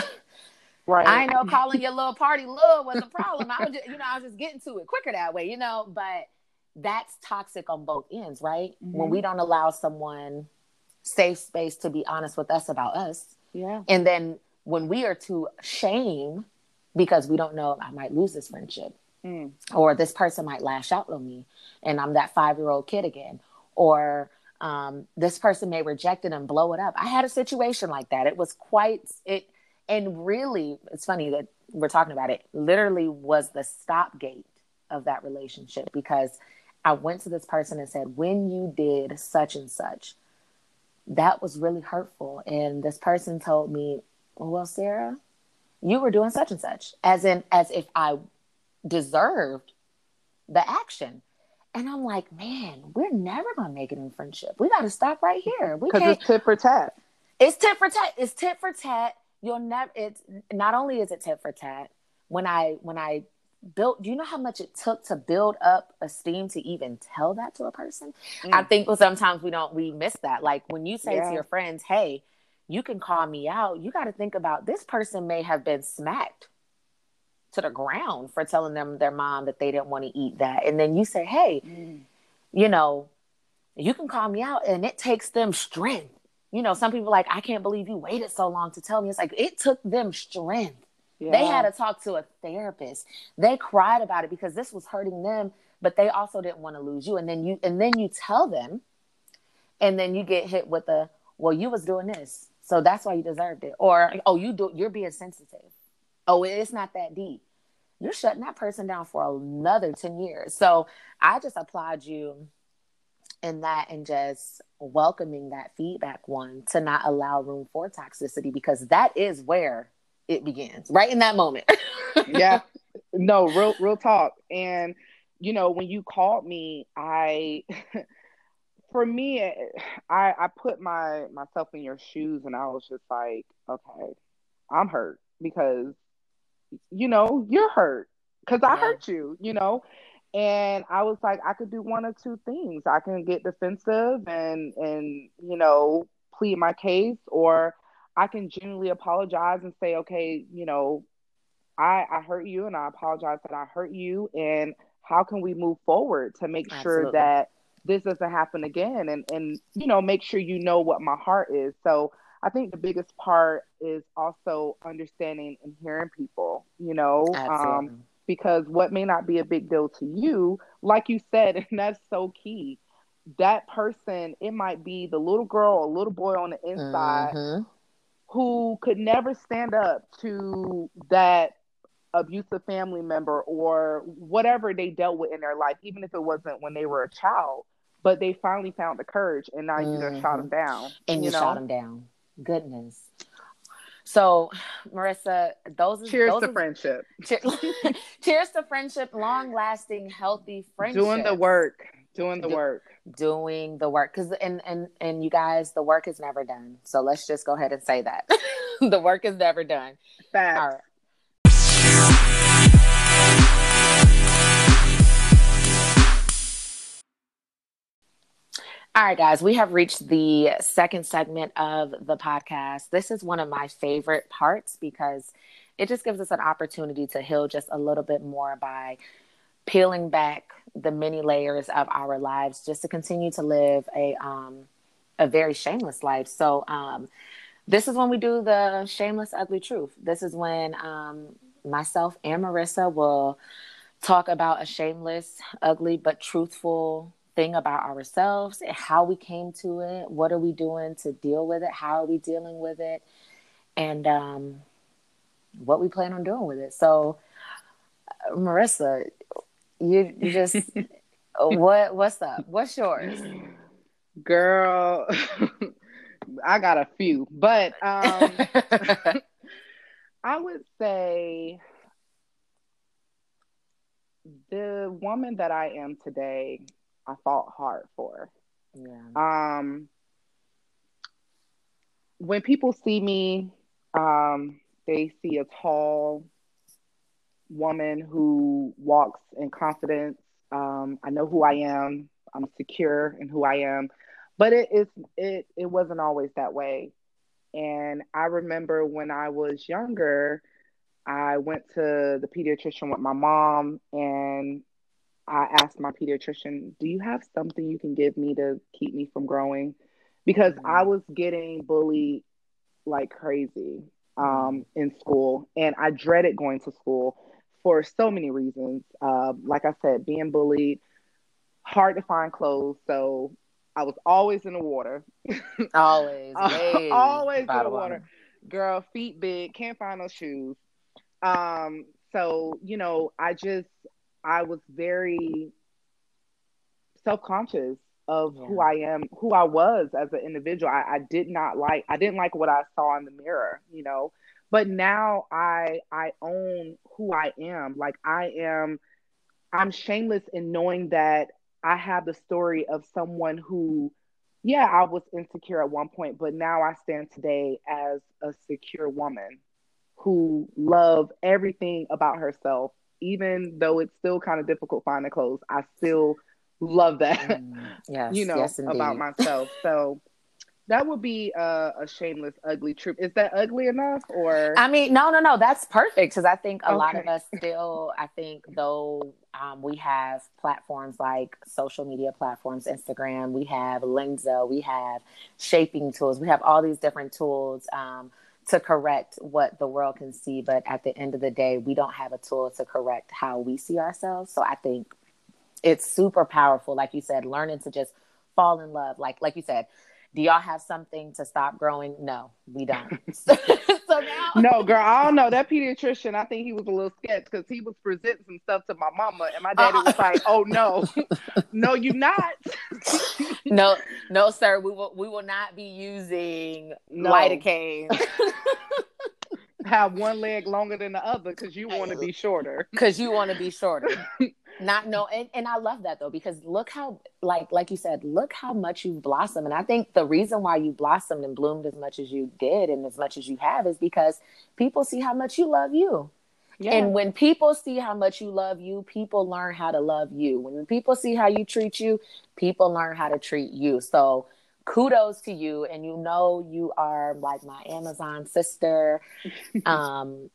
Right. I ain't know calling your little party love was a problem. I was just, you know, I was just getting to it quicker that way, you know. But that's toxic on both ends, right? Mm-hmm. When we don't allow someone safe space to be honest with us about us. Yeah. And then when we are to shame because we don't know, I might lose this friendship mm. or this person might lash out on me and I'm that five-year-old kid again, or um, this person may reject it and blow it up. I had a situation like that. It was quite it. And really, it's funny that we're talking about it, literally was the stop gate of that relationship, because I went to this person and said, when you did such and such, that was really hurtful. And this person told me, well, Sarah, you were doing such and such, as in, as if I deserved the action. And I'm like, man, we're never going to make it in friendship. We got to stop right here. We Because it's tit for tat. It's tit for tat. It's tit for tat. You'll never, it's not only is it tit for tat, when I, when I built, do you know how much it took to build up esteem to even tell that to a person? Mm. I think sometimes we don't, we miss that. Like when you say yeah. to your friends, hey, you can call me out. You got to think about this person may have been smacked to the ground for telling them their mom that they didn't want to eat that. And then you say, hey, mm. you know, you can call me out, and it takes them strength. You know, some people are like, I can't believe you waited so long to tell me. It's like, it took them strength. Yeah. They had to talk to a therapist. They cried about it because this was hurting them, but they also didn't want to lose you. And then you, and then you tell them, and then you get hit with a, well, you was doing this, so that's why you deserved it. Or, oh, you do, you're being sensitive. Oh, it's not that deep. You're shutting that person down for another ten years. So I just applaud you in that, and just welcoming that feedback, one, to not allow room for toxicity, because that is where it begins, right in that moment. Yeah. No, real, real talk. And, you know, when you called me, I, for me, I, I put my myself in your shoes, and I was just like, okay, I'm hurt. Because, you know, you're hurt because I yeah. hurt you, you know? And I was like, I could do one of two things. I can get defensive and, and, you know, plead my case, or I can genuinely apologize and say, okay, you know, I, I hurt you, and I apologize that I hurt you. And how can we move forward to make Absolutely. Sure that this doesn't happen again? And, and, you know, make sure you know what my heart is. So I think the biggest part is also understanding and hearing people, you know, um, because what may not be a big deal to you, like you said, and that's so key, that person, it might be the little girl or little boy on the inside mm-hmm. who could never stand up to that abusive family member or whatever they dealt with in their life, even if it wasn't when they were a child, but they finally found the courage, and now mm-hmm. you just shot them down. And you, you know? shot them down. Goodness. So, Marissa, those cheers those to is, friendship. Cheer, cheers to friendship, long lasting, healthy friendship. Doing the work, doing the Do, work, doing the work. Because and and and you guys, the work is never done. So let's just go ahead and say that the work is never done. Facts. All right. All right, guys, we have reached the second segment of the podcast. This is one of my favorite parts because it just gives us an opportunity to heal just a little bit more by peeling back the many layers of our lives just to continue to live a um, a very shameless life. So um, this is when we do the shameless, ugly truth. This is when um, myself and Marissa will talk about a shameless, ugly, but truthful thing about ourselves, how we came to it, what are we doing to deal with it, how are we dealing with it, and um, what we plan on doing with it. So, Marissa, you, you just what what's up? What's yours, girl? I got a few, but um, I would say the woman that I am today, I fought hard for. Yeah. Um, when people see me, um, they see a tall woman who walks in confidence. Um, I know who I am. I'm secure in who I am, but it is it it wasn't always that way. And I remember when I was younger, I went to the pediatrician with my mom, and I asked my pediatrician, do you have something you can give me to keep me from growing? Because mm-hmm. I was getting bullied like crazy um, in school. And I dreaded going to school for so many reasons. Uh, like I said, being bullied, hard to find clothes. So I was always in the water. Always. uh, always in the water. Girl, feet big, can't find no shoes. Um, so, you know, I just... I was very self-conscious of yeah. who I am, who I was as an individual. I, I did not like, I didn't like what I saw in the mirror, you know, but now I, I own who I am. Like I am, I'm shameless in knowing that I have the story of someone who, yeah, I was insecure at one point, but now I stand today as a secure woman who loves everything about herself, even though it's still kind of difficult finding clothes. I still love that, mm, yes, you know, yes, about myself. So that would be a, a shameless, ugly troop. Is that ugly enough? Or I mean, no, no, no, that's perfect. Because I think a okay. lot of us still, I think though um, we have platforms like social media platforms, Instagram, we have Lenzo, we have shaping tools, we have all these different tools um, to correct what the world can see. But at the end of the day, we don't have a tool to correct how we see ourselves. So I think it's super powerful. Like you said, learning to just fall in love. Like, like you said, do y'all have something to stop growing? No, we don't. so now, no, girl, I don't know. That pediatrician, I think he was a little sketched because he was presenting some stuff to my mama, and my daddy uh-uh. was like, "Oh no, no, you're not. no, no, sir, we will, we will not be using no. lidocaine. Have one leg longer than the other because you want to be shorter. Because you want to be shorter." Not no, and, and I love that though, because look how, like like you said, look how much you've blossomed. And I think the reason why you blossomed and bloomed as much as you did and as much as you have is because people see how much you love you. Yeah. And when people see how much you love you, people learn how to love you. When people see how you treat you, people learn how to treat you. So kudos to you. And you know, you are like my Amazon sister. Um,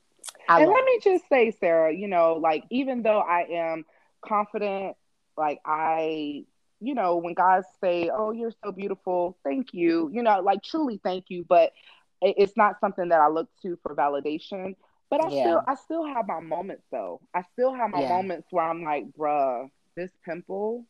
I and let me just say, Sarah, you know, like, even though I am confident, like I, you know, when guys say, "Oh, you're so beautiful, thank you," you know, like truly thank you, but it's not something that I look to for validation. But I yeah. still, I still have my moments though. I still have my yeah. moments where I'm like, "Bruh, this pimple,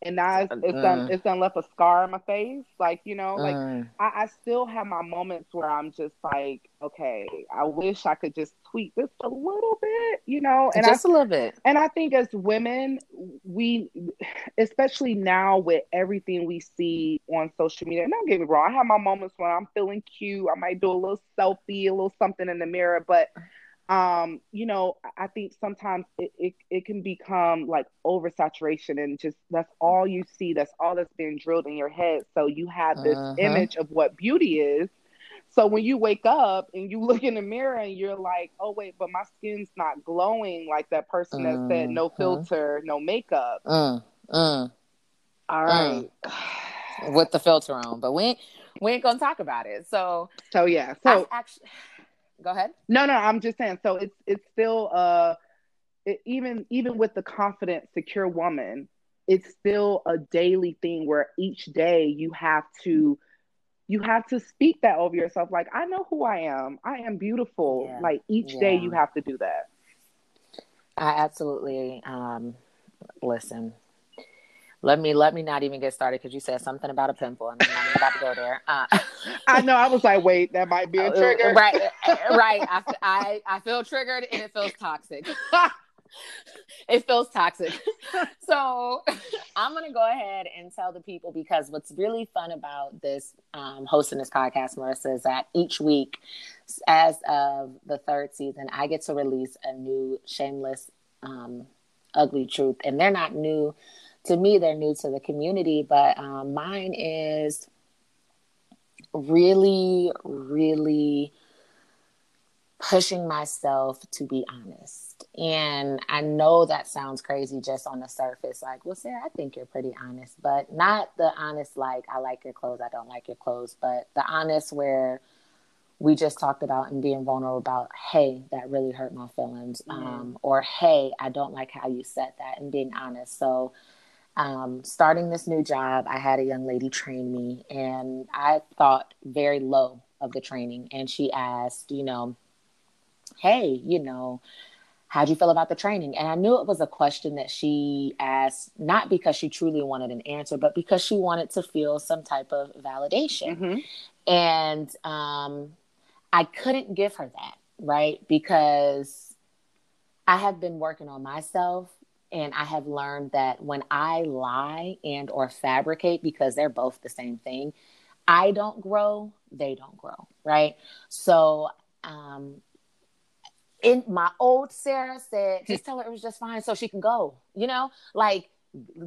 and now it's, it's uh, done, it's done left a scar on my face." Like, you know, like uh, I, I still have my moments where I'm just like, okay, I wish I could just tweak this a little bit, you know, and just I, a little bit. And I think as women, we, especially now with everything we see on social media, and don't get me wrong, I have my moments when I'm feeling cute. I might do a little selfie, a little something in the mirror, but Um, you know, I think sometimes it, it, it can become like oversaturation, and just that's all you see. That's all that's being drilled in your head. So you have this uh-huh. image of what beauty is. So when you wake up and you look in the mirror and you're like, "Oh wait, but my skin's not glowing like that person that uh-huh. said no filter, no makeup." Uh, uh, all right. Uh, with the filter on, but we ain't, we ain't gonna talk about it. So, so yeah. So I actually. Go ahead. No, no, I'm just saying. So it's it's still uh, it, even even with the confident, secure woman, it's still a daily thing where each day you have to you have to speak that over yourself. Like, I know who I am. I am beautiful. Yeah. Like each yeah. day you have to do that. I absolutely um, listen. Let me let me not even get started because you said something about a pimple, and I'm not even about to go there. Uh, I know. I was like, wait, that might be a trigger. Right, right. I, I, I feel triggered, and it feels toxic. It feels toxic. So I'm gonna go ahead and tell the people, because what's really fun about this um, hosting this podcast, Marissa, is that each week, as of the third season, I get to release a new shameless, um, ugly truth, and they're not new. To me, they're new to the community, but um, mine is really, really pushing myself to be honest. And I know that sounds crazy just on the surface. Like, well, Sarah, I think you're pretty honest, but not the honest like, I like your clothes, I don't like your clothes, but the honest where we just talked about and being vulnerable about, hey, that really hurt my feelings, mm-hmm. um, or hey, I don't like how you said that, and being honest. So Um, starting this new job, I had a young lady train me, and I thought very low of the training. And she asked, you know, hey, you know, how'd you feel about the training? And I knew it was a question that she asked, not because she truly wanted an answer, but because she wanted to feel some type of validation. Mm-hmm. And um, I couldn't give her that, right? Because I have been working on myself. And I have learned that when I lie and or fabricate, because they're both the same thing, I don't grow, they don't grow, right? So um, in my old Sarah said, just tell her it was just fine so she can go, you know? Like,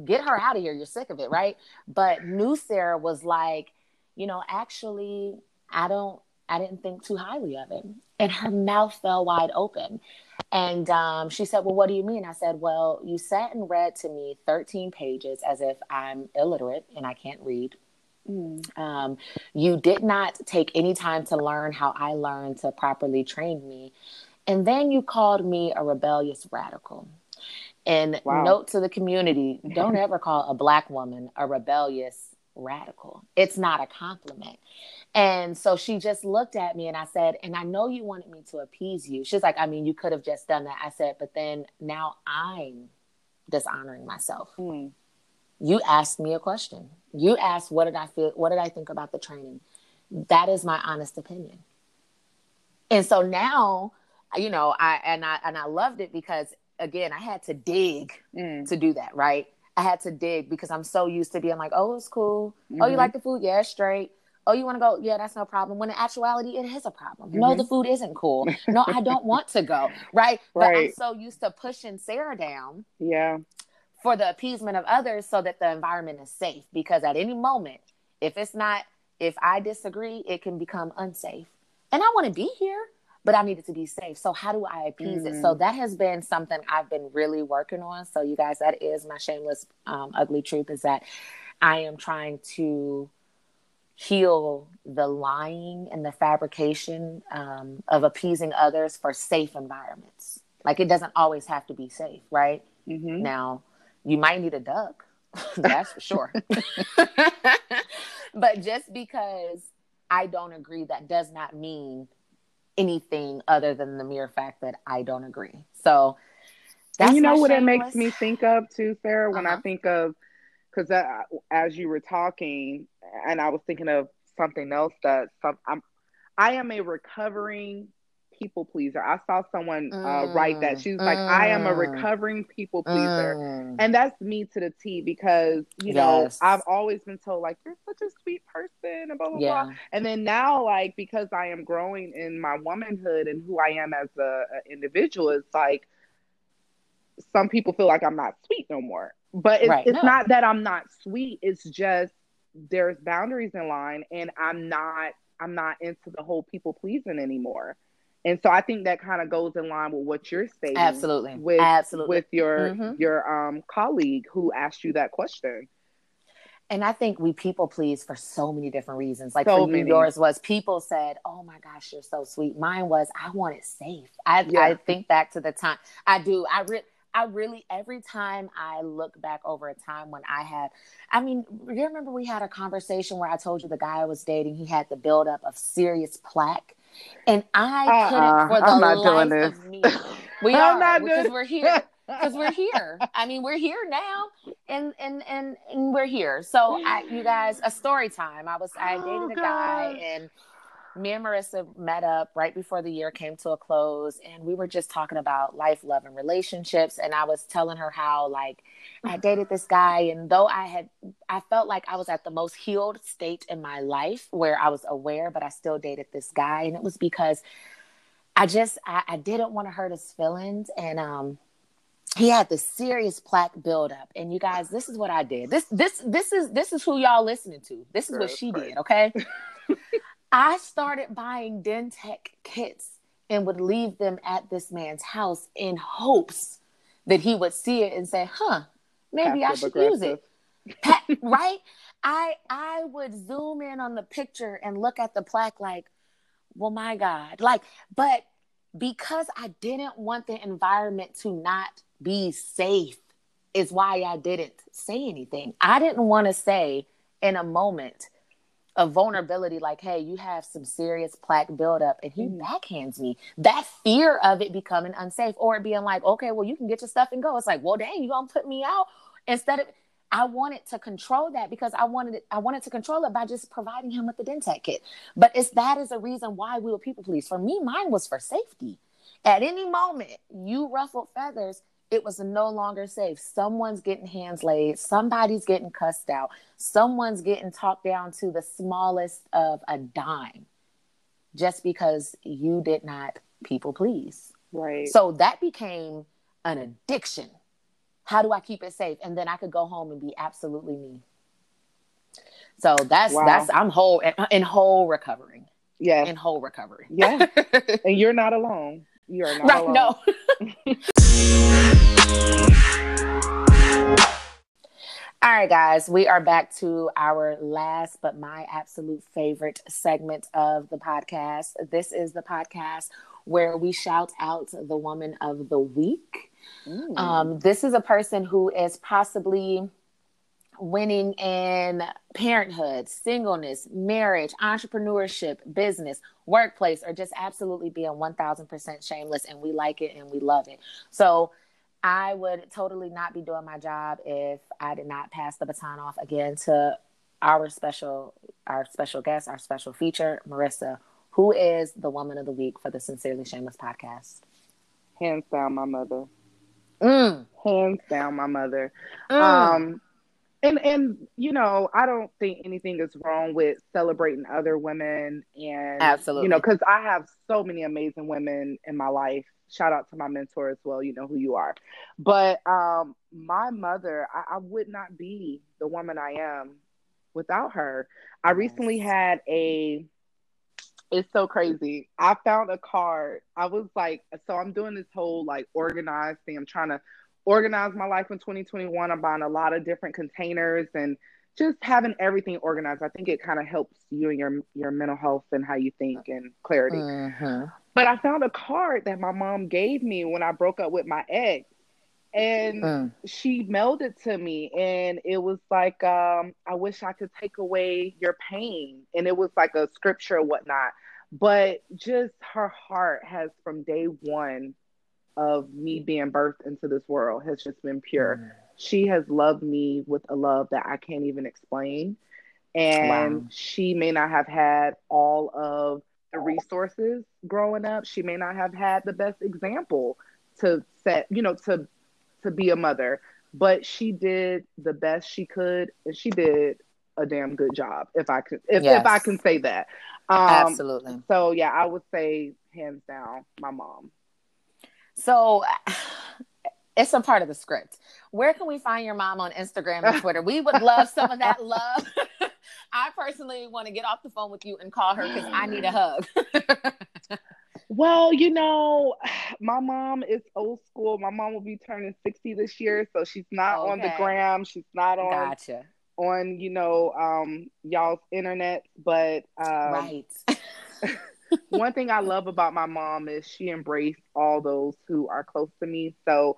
get her out of here. You're sick of it, right? But new Sarah was like, you know, actually, I don't, I didn't think too highly of it. And her mouth fell wide open. And um, she said, well, what do you mean? I said, well, you sat and read to me thirteen pages as if I'm illiterate and I can't read. Mm. Um, you did not take any time to learn how I learned to properly train me. And then you called me a rebellious radical. And wow. Note to the community, don't ever call a Black woman a rebellious radical. It's not a compliment. And so she just looked at me and I said, and I know you wanted me to appease you. She's like, I mean, you could have just done that. I said, but then now I'm dishonoring myself. Mm. You asked me a question. You asked, what did I feel? What did I think about the training? That is my honest opinion. And so now, you know, I, and I, and I loved it because again, I had to dig mm. to do that. Right. I had to dig because I'm so used to being like, oh, it's cool. Mm-hmm. Oh, you like the food? Yeah, straight. Oh, you want to go? Yeah, that's no problem. When in actuality, it is a problem. Mm-hmm. No, the food isn't cool. No, I don't want to go. Right? Right. But I'm so used to pushing Sarah down. Yeah. For the appeasement of others so that the environment is safe. Because at any moment, if it's not, if I disagree, it can become unsafe. And I want to be here, but I need it to be safe. So how do I appease mm. it? So that has been something I've been really working on. So you guys, that is my shameless, um, ugly truth is that I am trying to heal the lying and the fabrication um, of appeasing others for safe environments. Like it doesn't always have to be safe, right? Mm-hmm. Now, you might need a duck. That's for sure. But just because I don't agree, that does not mean anything other than the mere fact that I don't agree. So that's and you know what shameless. It makes me think of too, Sarah, when uh-huh. I think of, because as you were talking and I was thinking of something else that some, I'm, I am a recovering people pleaser. I saw someone mm. uh, write that. She was mm. like, I am a recovering people pleaser. Mm. And that's me to the T because, you yes. know, I've always been told like, you're such a sweet person and blah, blah, yeah. blah. And then now, like, because I am growing in my womanhood and who I am as a, a individual, it's like, some people feel like I'm not sweet no more. But it's, right. it's no. not that I'm not sweet. It's just there's boundaries in line and I'm not, I'm not into the whole people pleasing anymore. And so I think that kind of goes in line with what you're saying. Absolutely. With, Absolutely. With your mm-hmm. your um, colleague who asked you that question. And I think we people please for so many different reasons. Like so for you, yours was people said, oh my gosh, you're so sweet. Mine was, I want it safe. I, yeah. I think back to the time I do. I re- I really, every time I look back over a time when I had, I mean, you remember we had a conversation where I told you the guy I was dating, he had the buildup of serious plaque. And I uh-uh, couldn't for the I'm not life doing this. Of me. We I'm are not because we're here. Because we're here. I mean, we're here now, and and and, and we're here. So, I, you guys, a story time. I was I oh, dated a guy, God. And me and Marissa met up right before the year came to a close, and we were just talking about life, love, and relationships. And I was telling her how like I dated this guy, and though I had, I felt like I was at the most healed state in my life where I was aware, but I still dated this guy. And it was because I just, I, I didn't want to hurt his feelings. And, um, he had this serious plaque buildup. And you guys, this is what I did. This, this, this is, this is who y'all listening to. This is Girl, what she right. did. Okay. I started buying Dentec kits and would leave them at this man's house in hopes that he would see it and say, huh, maybe Passive I should aggressive. Use it. Pa- right? I I would zoom in on the picture and look at the plaque like, well, my God. Like, but because I didn't want the environment to not be safe is why I didn't say anything. I didn't want to say in a moment of vulnerability, like, hey, you have some serious plaque buildup, and he mm. backhands me. That fear of it becoming unsafe or it being like, okay, well, you can get your stuff and go. It's like, well, dang, you gonna put me out? Instead of, I wanted to control that because I wanted it, I wanted to control it by just providing him with the Dentec kit. But it's that is a reason why we were people please. For me, mine was for safety. At any moment, you ruffled feathers, it was no longer safe. Someone's getting hands laid. Somebody's getting cussed out. Someone's getting talked down to the smallest of a dime just because you did not people please. Right. So that became an addiction. how do I keep it safe? And then I could go home and be absolutely me. So that's, wow. that's, I'm whole in whole recovering. Yeah. In whole recovery. Yeah. And you're not alone. You are not right, alone. No. All right, guys, we are back to our last, but my absolute favorite segment of the podcast. This is the podcast where we shout out the woman of the week. Mm. Um, this is a person who is possibly winning in parenthood, singleness, marriage, entrepreneurship, business, workplace, or just absolutely being one thousand percent shameless. And we like it and we love it. So I would totally not be doing my job if I did not pass the baton off again to our special, our special guest, our special feature, Marissa, who is the woman of the week for the Sincerely Shameless podcast. Hands down, my mother. Mm. Hands down, my mother. Mm. Um, And, and you know, I don't think anything is wrong with celebrating other women. And, absolutely, you know, because I have so many amazing women in my life. Shout out to my mentor as well. You know who you are. But um, my mother, I, I would not be the woman I am without her. I yes. recently had a, it's so crazy. I found a card. I was like, so I'm doing this whole like organized thing. I'm trying to organize my life in twenty twenty-one. I'm buying a lot of different containers and just having everything organized. I think it kind of helps you and your, your mental health and how you think and clarity. Uh-huh. But I found a card that my mom gave me when I broke up with my ex, and uh. she mailed it to me. And it was like, um, I wish I could take away your pain. And it was like a scripture or whatnot, but just her heart has from day one of me being birthed into this world has just been pure. Mm. She has loved me with a love that I can't even explain. And wow. she may not have had all of the resources growing up. She may not have had the best example to set, you know, to, to be a mother, but she did the best she could. And she did a damn good job. If I could, if, yes. if I can say that. Um, Absolutely. So yeah, I would say hands down, my mom. So it's a part of the script. Where can we find your mom on Instagram and Twitter? We would love some of that love. I personally want to get off the phone with you and call her because I need a hug. Well, you know, my mom is old school. My mom will be turning sixty this year. So she's not okay. on the gram. She's not on, gotcha. on you know, um, y'all's internet. But um, right. One thing I love about my mom is she embraced all those who are close to me. So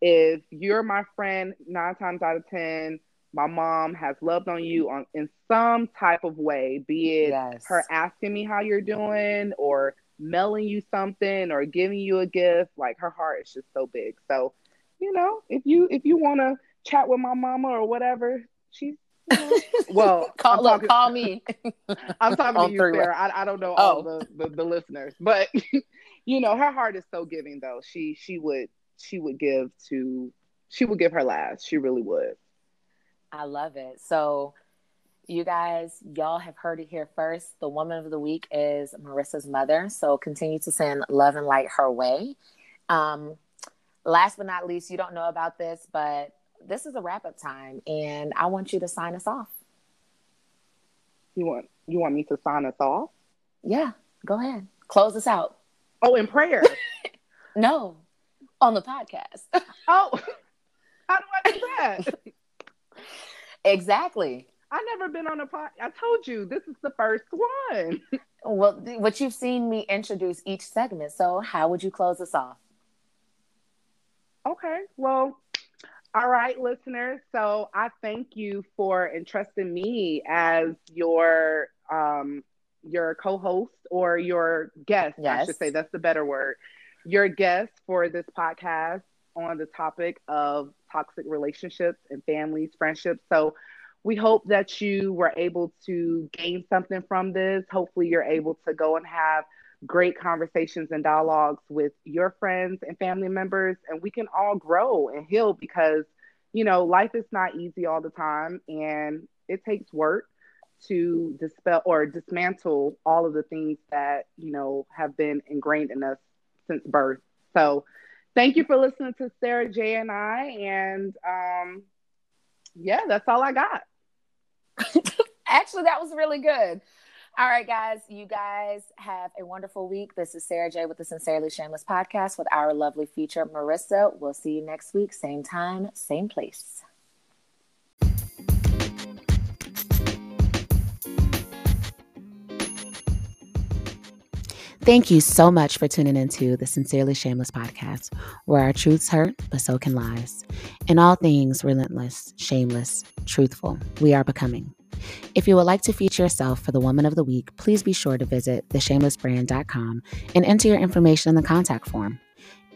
if you're my friend, nine times out of ten, my mom has loved on you on in some type of way, be it yes. her asking me how you're doing or mailing you something or giving you a gift. Like, her heart is just so big. So, you know, if you if you want to chat with my mama or whatever, she's well, call, look, talking, call me. I'm talking to you, Sarah. I, I don't know oh. all the, the, the listeners, but you know, her heart is so giving though. She, she would, she would give to, she would give her last. She really would. I love it. So you guys, y'all have heard it here first. The woman of the week is Marissa's mother. So continue to send love and light her way. Um, last but not least, you don't know about this, but this is a wrap-up time, and I want you to sign us off. You want you want me to sign us off? Yeah, go ahead. Close us out. Oh, in prayer? No, on the podcast. Oh, how do I do that? Exactly. I've never been on a podcast. I told you, this is the first one. Well, th- what you've seen me introduce each segment, so how would you close us off? Okay, well... All right, listeners. So I thank you for entrusting me as your um, your co-host or your guest. Yes. I should say that's the better word. Your guest for this podcast on the topic of toxic relationships and families, friendships. So we hope that you were able to gain something from this. Hopefully you're able to go and have great conversations and dialogues with your friends and family members, and we can all grow and heal because, you know, life is not easy all the time, and it takes work to dispel or dismantle all of the things that, you know, have been ingrained in us since birth. So thank you for listening to Sarah J and I. And um, yeah, that's all I got. Actually, that was really good. All right, guys, you guys have a wonderful week. This is Sarah J with the Sincerely Shameless Podcast with our lovely feature, Marissa. We'll see you next week. Same time, same place. Thank you so much for tuning into the Sincerely Shameless Podcast, where our truths hurt, but so can lies. In all things, relentless, shameless, truthful, we are becoming. If you would like to feature yourself for the Woman of the Week, please be sure to visit the shameless brand dot com and enter your information in the contact form.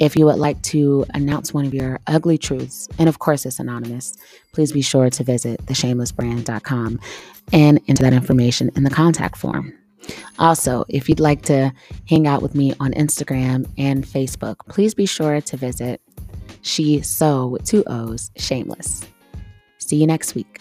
If you would like to announce one of your ugly truths, and of course it's anonymous, please be sure to visit the shameless brand dot com and enter that information in the contact form. Also, if you'd like to hang out with me on Instagram and Facebook, please be sure to visit she so with two O's shameless. See you next week.